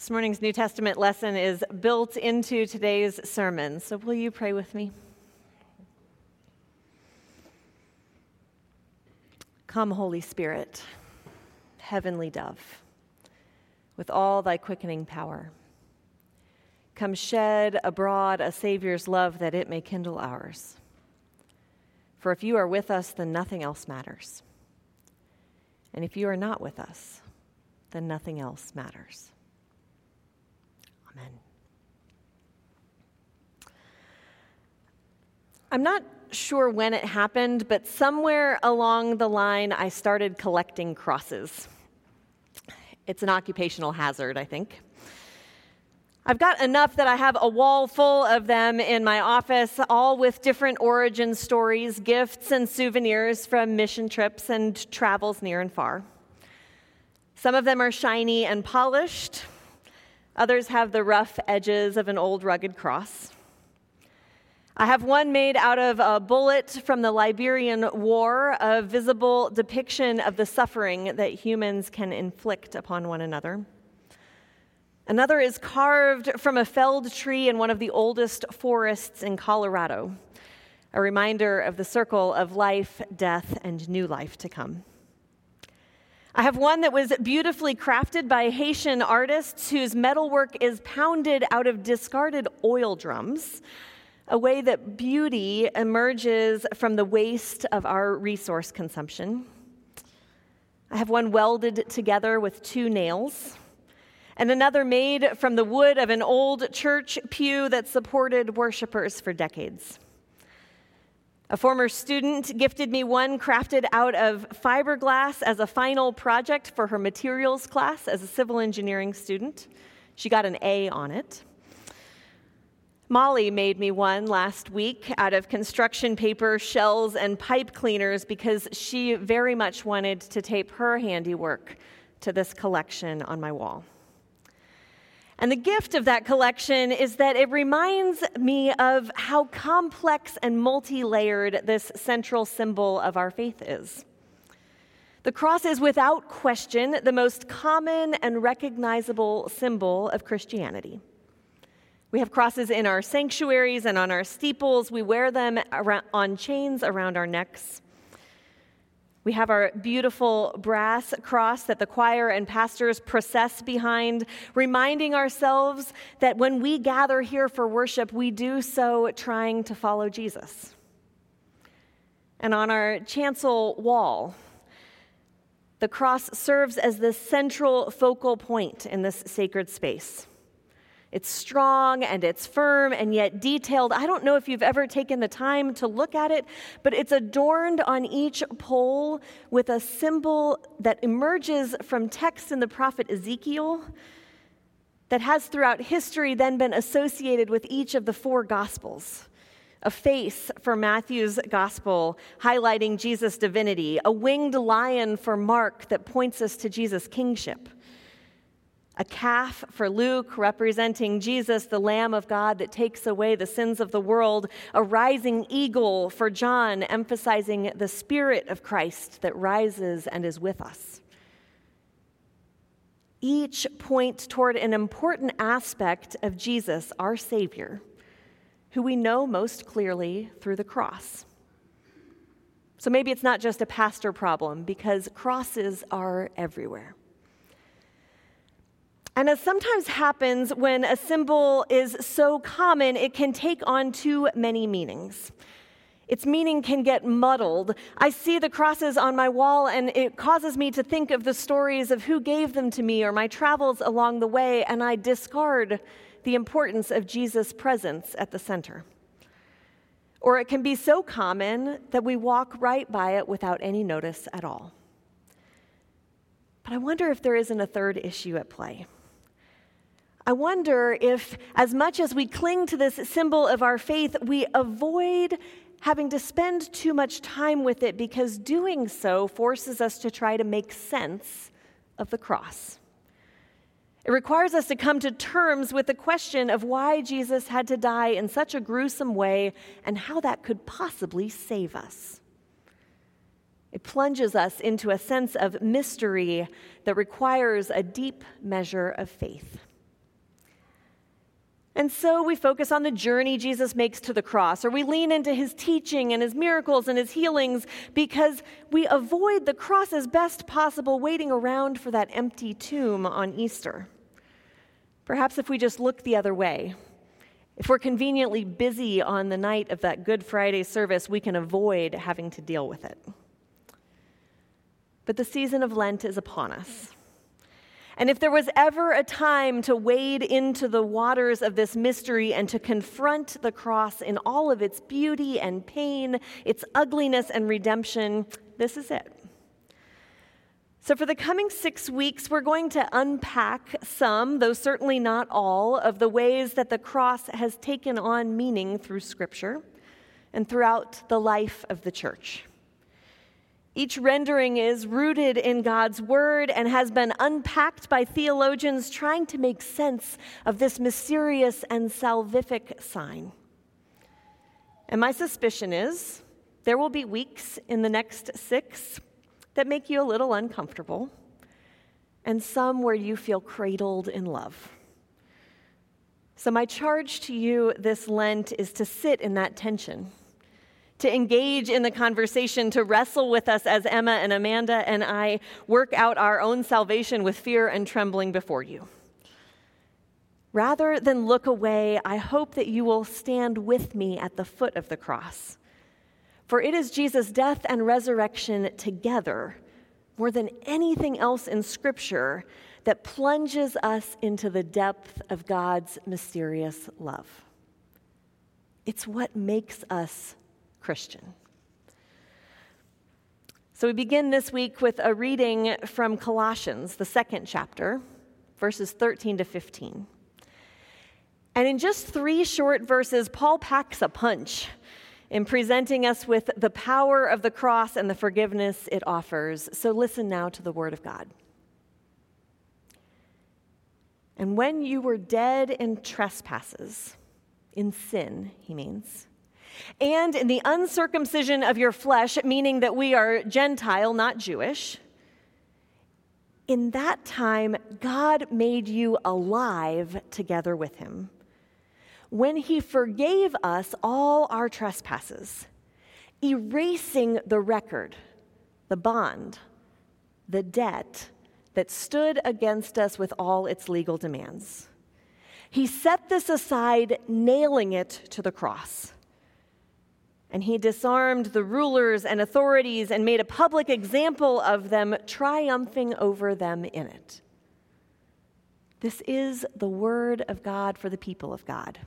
This morning's New Testament lesson is built into today's sermon, so will you pray with me? Come, Holy Spirit, heavenly dove, with all thy quickening power. Come shed abroad a Savior's love that it may kindle ours. For if you are with us, then nothing else matters. And if you are not with us, then nothing else matters. Amen. I'm not sure when it happened, but somewhere along the line, I started collecting crosses. It's an occupational hazard, I think. I've got enough that I have a wall full of them in my office, all with different origin stories, gifts, and souvenirs from mission trips and travels near and far. Some of them are shiny and polished. Others have the rough edges of an old rugged cross. I have one made out of a bullet from the Liberian War, a visible depiction of the suffering that humans can inflict upon one another. Another is carved from a felled tree in one of the oldest forests in Colorado, a reminder of the circle of life, death, and new life to come. I have one that was beautifully crafted by Haitian artists whose metalwork is pounded out of discarded oil drums, a way that beauty emerges from the waste of our resource consumption. I have one welded together with two nails, and another made from the wood of an old church pew that supported worshipers for decades. A former student gifted me one crafted out of fiberglass as a final project for her materials class as a civil engineering student. She got an A on it. Molly made me one last week out of construction paper, shells, and pipe cleaners because she very much wanted to tape her handiwork to this collection on my wall. And the gift of that collection is that it reminds me of how complex and multi-layered this central symbol of our faith is. The cross is without question the most common and recognizable symbol of Christianity. We have crosses in our sanctuaries and on our steeples. We wear them on chains around our necks. We have our beautiful brass cross that the choir and pastors process behind, reminding ourselves that when we gather here for worship, we do so trying to follow Jesus. And on our chancel wall, the cross serves as the central focal point in this sacred space. It's strong and it's firm and yet detailed. I don't know if you've ever taken the time to look at it, but it's adorned on each pole with a symbol that emerges from text in the prophet Ezekiel that has throughout history then been associated with each of the four Gospels. A face for Matthew's Gospel highlighting Jesus' divinity, a winged lion for Mark that points us to Jesus' kingship, a calf for Luke, representing Jesus, the Lamb of God that takes away the sins of the world, a rising eagle for John, emphasizing the Spirit of Christ that rises and is with us. Each points toward an important aspect of Jesus, our Savior, who we know most clearly through the cross. So maybe it's not just a pastor problem, because crosses are everywhere. And as sometimes happens when a symbol is so common, it can take on too many meanings. Its meaning can get muddled. I see the crosses on my wall, and it causes me to think of the stories of who gave them to me or my travels along the way, and I discard the importance of Jesus' presence at the center. Or it can be so common that we walk right by it without any notice at all. But I wonder if there isn't a third issue at play. I wonder if, as much as we cling to this symbol of our faith, we avoid having to spend too much time with it because doing so forces us to try to make sense of the cross. It requires us to come to terms with the question of why Jesus had to die in such a gruesome way and how that could possibly save us. It plunges us into a sense of mystery that requires a deep measure of faith. And so we focus on the journey Jesus makes to the cross, or we lean into his teaching and his miracles and his healings because we avoid the cross as best possible, waiting around for that empty tomb on Easter. Perhaps if we just look the other way, if we're conveniently busy on the night of that Good Friday service, we can avoid having to deal with it. But the season of Lent is upon us. And if there was ever a time to wade into the waters of this mystery and to confront the cross in all of its beauty and pain, its ugliness and redemption, this is it. So for the coming 6 weeks, we're going to unpack some, though certainly not all, of the ways that the cross has taken on meaning through Scripture and throughout the life of the church. Each rendering is rooted in God's word and has been unpacked by theologians trying to make sense of this mysterious and salvific sign. And my suspicion is there will be weeks in the next 6 that make you a little uncomfortable, and some where you feel cradled in love. So my charge to you this Lent is to sit in that tension, to engage in the conversation, to wrestle with us as Emma and Amanda and I work out our own salvation with fear and trembling before you. Rather than look away, I hope that you will stand with me at the foot of the cross, for it is Jesus' death and resurrection together, more than anything else in Scripture, that plunges us into the depth of God's mysterious love. It's what makes us Christian. So we begin this week with a reading from Colossians, the 2nd chapter, verses 13 to 15. And in just 3 short verses, Paul packs a punch in presenting us with the power of the cross and the forgiveness it offers. So listen now to the word of God. And when you were dead in trespasses, in sin, he means, and in the uncircumcision of your flesh, meaning that we are Gentile, not Jewish, in that time God made you alive together with him, when he forgave us all our trespasses, erasing the record, the bond, the debt that stood against us with all its legal demands. He set this aside, nailing it to the cross. And he disarmed the rulers and authorities and made a public example of them, triumphing over them in it. This is the word of God for the people of God.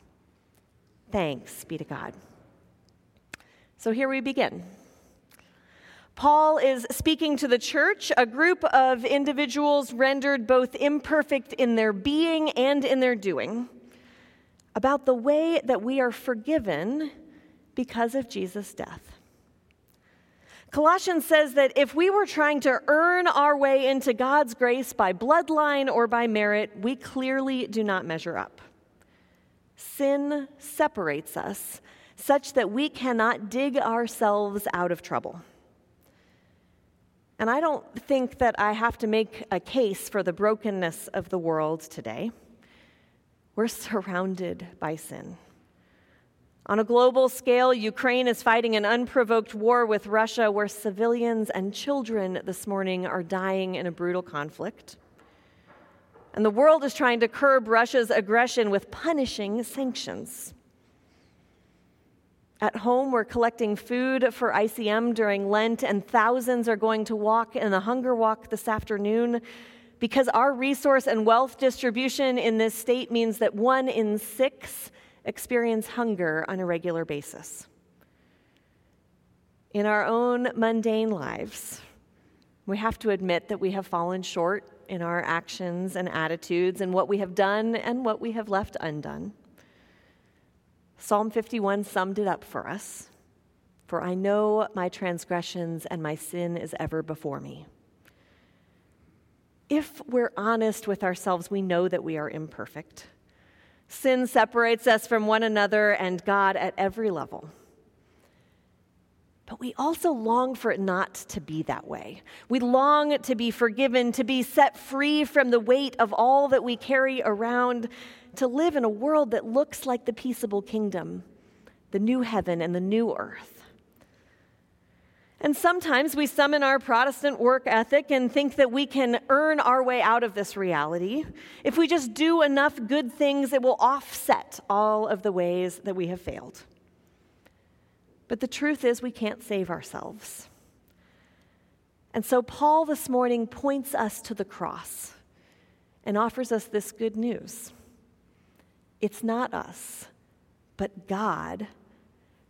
Thanks be to God. So here we begin. Paul is speaking to the church, a group of individuals rendered both imperfect in their being and in their doing, about the way that we are forgiven because of Jesus' death. Colossians says that if we were trying to earn our way into God's grace by bloodline or by merit, we clearly do not measure up. Sin separates us such that we cannot dig ourselves out of trouble. And I don't think that I have to make a case for the brokenness of the world today. We're surrounded by sin. On a global scale, Ukraine is fighting an unprovoked war with Russia, where civilians and children this morning are dying in a brutal conflict. And the world is trying to curb Russia's aggression with punishing sanctions. At home, we're collecting food for ICM during Lent, and thousands are going to walk in the Hunger Walk this afternoon because our resource and wealth distribution in this state means that 1 in 6 experience hunger on a regular basis. In our own mundane lives, we have to admit that we have fallen short in our actions and attitudes and what we have done and what we have left undone. Psalm 51 summed it up for us. For I know my transgressions and my sin is ever before me. If we're honest with ourselves, we know that we are imperfect. Sin separates us from one another and God at every level. But we also long for it not to be that way. We long to be forgiven, to be set free from the weight of all that we carry around, to live in a world that looks like the peaceable kingdom, the new heaven and the new earth. And sometimes we summon our Protestant work ethic and think that we can earn our way out of this reality. If we just do enough good things, it will offset all of the ways that we have failed. But the truth is we can't save ourselves. And so Paul this morning points us to the cross and offers us this good news. It's not us, but God,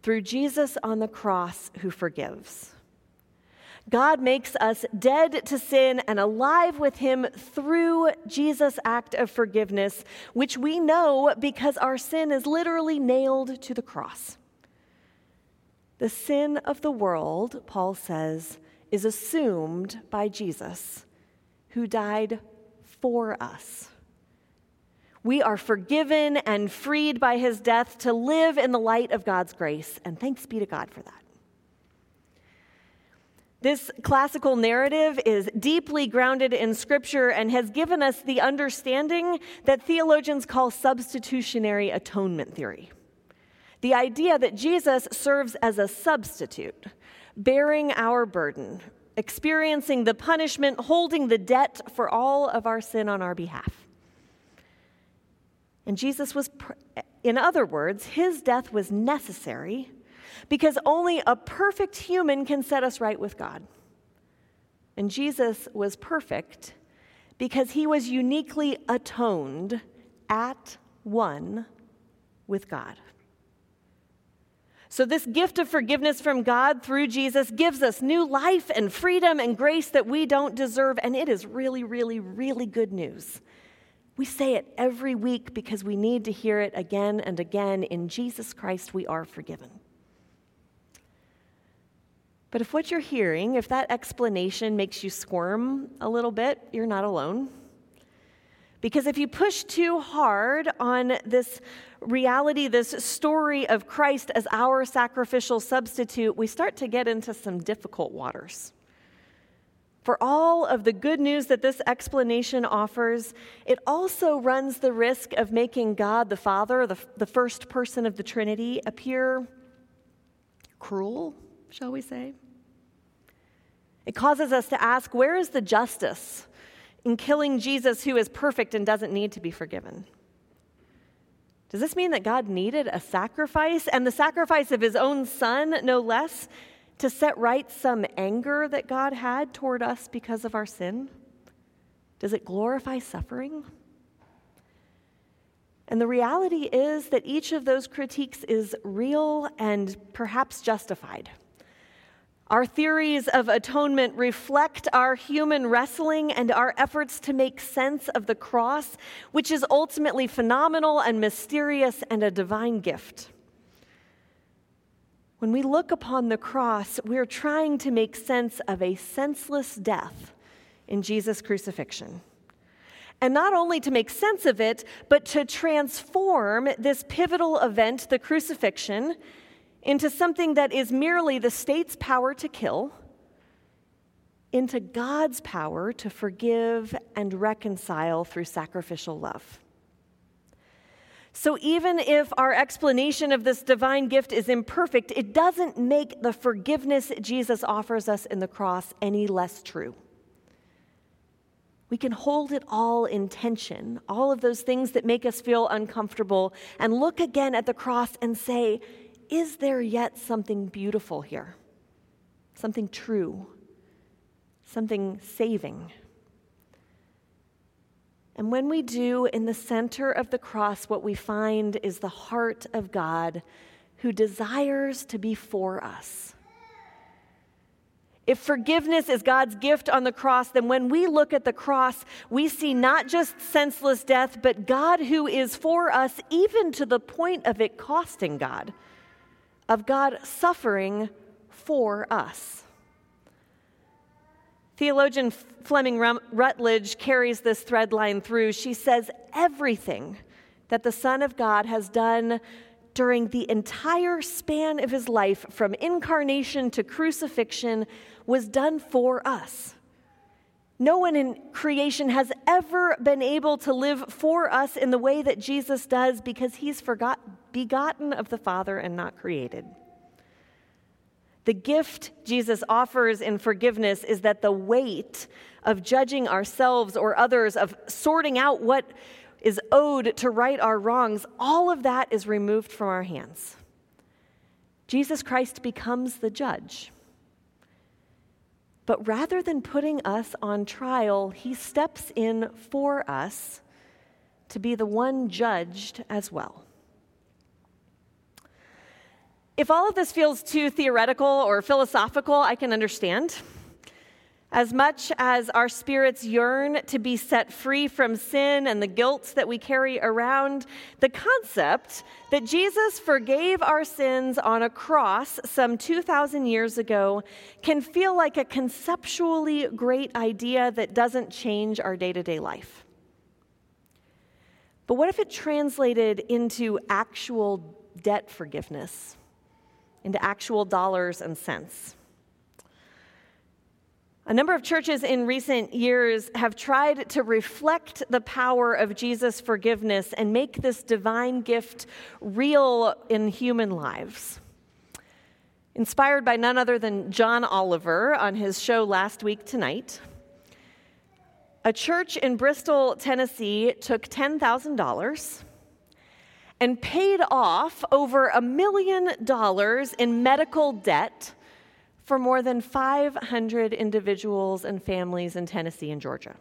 through Jesus on the cross, who forgives. God makes us dead to sin and alive with him through Jesus' act of forgiveness, which we know because our sin is literally nailed to the cross. The sin of the world, Paul says, is assumed by Jesus, who died for us. We are forgiven and freed by his death to live in the light of God's grace, and thanks be to God for that. This classical narrative is deeply grounded in Scripture and has given us the understanding that theologians call substitutionary atonement theory. The idea that Jesus serves as a substitute, bearing our burden, experiencing the punishment, holding the debt for all of our sin on our behalf. And Jesus was, in other words, his death was necessary because only a perfect human can set us right with God. And Jesus was perfect because he was uniquely atoned at one with God. So this gift of forgiveness from God through Jesus gives us new life and freedom and grace that we don't deserve, and it is really, really, really good news. We say it every week because we need to hear it again and again. In Jesus Christ, we are forgiven. But if what you're hearing, if that explanation makes you squirm a little bit, you're not alone. Because if you push too hard on this reality, this story of Christ as our sacrificial substitute, we start to get into some difficult waters. For all of the good news that this explanation offers, it also runs the risk of making God the Father, the first person of the Trinity, appear cruel, shall we say? It causes us to ask, where is the justice in killing Jesus, who is perfect and doesn't need to be forgiven? Does this mean that God needed a sacrifice, and the sacrifice of his own son, no less, to set right some anger that God had toward us because of our sin? Does it glorify suffering? And the reality is that each of those critiques is real and perhaps justified. Our theories of atonement reflect our human wrestling and our efforts to make sense of the cross, which is ultimately phenomenal and mysterious and a divine gift. When we look upon the cross, we're trying to make sense of a senseless death in Jesus' crucifixion. And not only to make sense of it, but to transform this pivotal event, the crucifixion, into something that is merely the state's power to kill, into God's power to forgive and reconcile through sacrificial love. So even if our explanation of this divine gift is imperfect, it doesn't make the forgiveness Jesus offers us in the cross any less true. We can hold it all in tension, all of those things that make us feel uncomfortable, and look again at the cross and say, is there yet something beautiful here? Something true? Something saving? And when we do, in the center of the cross, what we find is the heart of God, who desires to be for us. If forgiveness is God's gift on the cross, then when we look at the cross, we see not just senseless death, but God who is for us, even to the point of it costing God, of God suffering for us. Theologian Fleming Rutledge carries this thread line through. She says, everything that the Son of God has done during the entire span of his life, from incarnation to crucifixion, was done for us. No one in creation has ever been able to live for us in the way that Jesus does, because he's begotten of the Father and not created. The gift Jesus offers in forgiveness is that the weight of judging ourselves or others, of sorting out what is owed to right our wrongs, all of that is removed from our hands. Jesus Christ becomes the judge. But rather than putting us on trial, he steps in for us to be the one judged as well. If all of this feels too theoretical or philosophical, I can understand. As much as our spirits yearn to be set free from sin and the guilt that we carry around, the concept that Jesus forgave our sins on a cross some 2,000 years ago can feel like a conceptually great idea that doesn't change our day-to-day life. But what if it translated into actual debt forgiveness? Into actual dollars and cents. A number of churches in recent years have tried to reflect the power of Jesus' forgiveness and make this divine gift real in human lives. Inspired by none other than John Oliver on his show Last Week Tonight, a church in Bristol, Tennessee took $10,000 and paid off over $1 million in medical debt for more than 500 individuals and families in Tennessee and Georgia.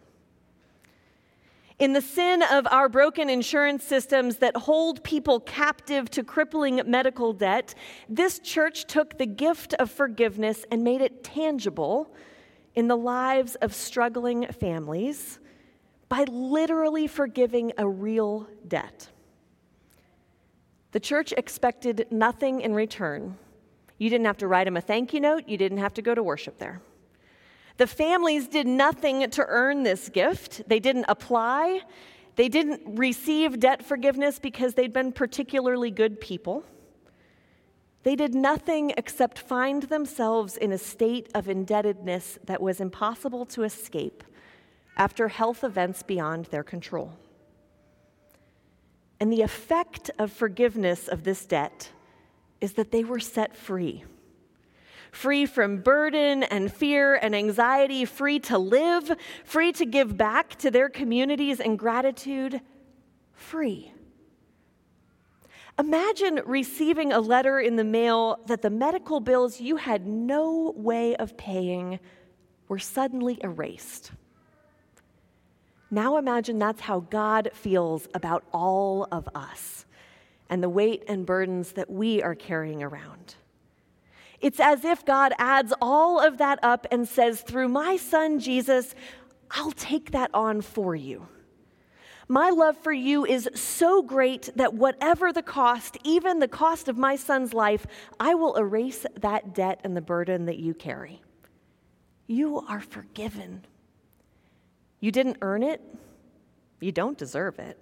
In the sin of our broken insurance systems that hold people captive to crippling medical debt, this church took the gift of forgiveness and made it tangible in the lives of struggling families by literally forgiving a real debt. The church expected nothing in return. You didn't have to write him a thank you note. You didn't have to go to worship there. The families did nothing to earn this gift. They didn't apply. They didn't receive debt forgiveness because they'd been particularly good people. They did nothing except find themselves in a state of indebtedness that was impossible to escape after health events beyond their control. And the effect of forgiveness of this debt is that they were set free. Free from burden and fear and anxiety, free to live, free to give back to their communities in gratitude, free. Imagine receiving a letter in the mail that the medical bills you had no way of paying were suddenly erased. Now imagine that's how God feels about all of us and the weight and burdens that we are carrying around. It's as if God adds all of that up and says, through my son Jesus, I'll take that on for you. My love for you is so great that whatever the cost, even the cost of my son's life, I will erase that debt and the burden that you carry. You are forgiven. You didn't earn it. You don't deserve it.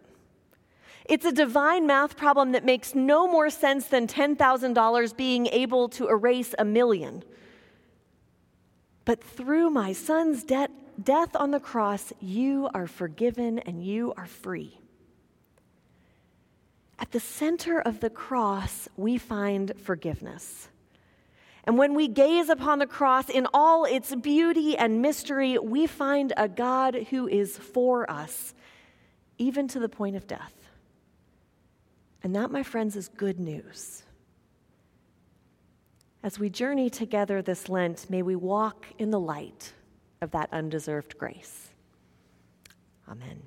It's a divine math problem that makes no more sense than $10,000 being able to erase $1 million. But through my son's death on the cross, you are forgiven and you are free. At the center of the cross, we find forgiveness. And when we gaze upon the cross in all its beauty and mystery, we find a God who is for us, even to the point of death. And that, my friends, is good news. As we journey together this Lent, may we walk in the light of that undeserved grace. Amen.